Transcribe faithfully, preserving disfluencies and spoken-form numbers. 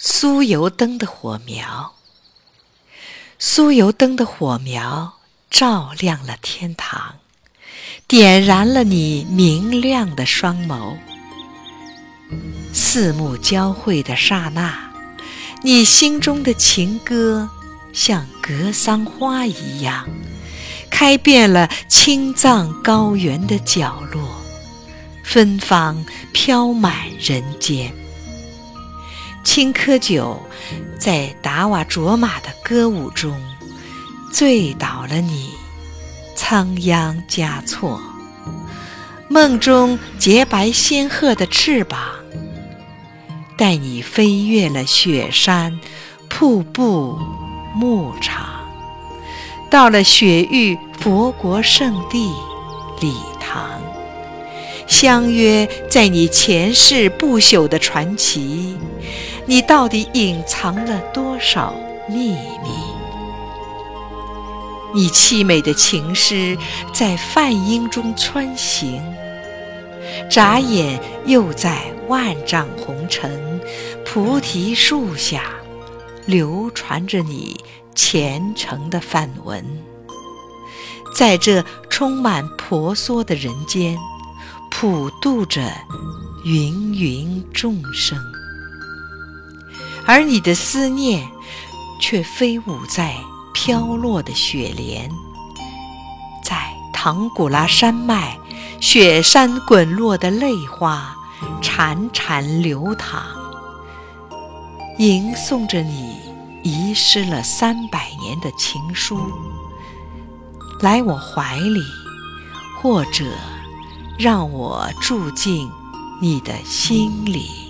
酥油灯的火苗，酥油灯的火苗照亮了天堂，点燃了你明亮的双眸。四目交汇的刹那，你心中的情歌像格桑花一样，开遍了青藏高原的角落，芬芳飘满人间。青稞酒在达瓦卓玛的歌舞中醉倒了你，仓央嘉措，梦中洁白仙鹤的翅膀带你飞越了雪山、瀑布、牧场，到了雪域佛国圣地礼堂，相约在你前世不朽的传奇。你到底隐藏了多少秘密？你凄美的情诗在梵音中穿行，眨眼又在万丈红尘、菩提树下流传着你虔诚的梵文。在这充满婆娑的人间，普渡着芸芸众生，而你的思念却飞舞在飘落的雪莲，在唐古拉山脉雪山滚落的泪花潺潺流淌，吟诵着你遗失了三百年的情书，来我怀里，或者让我住进你的心里。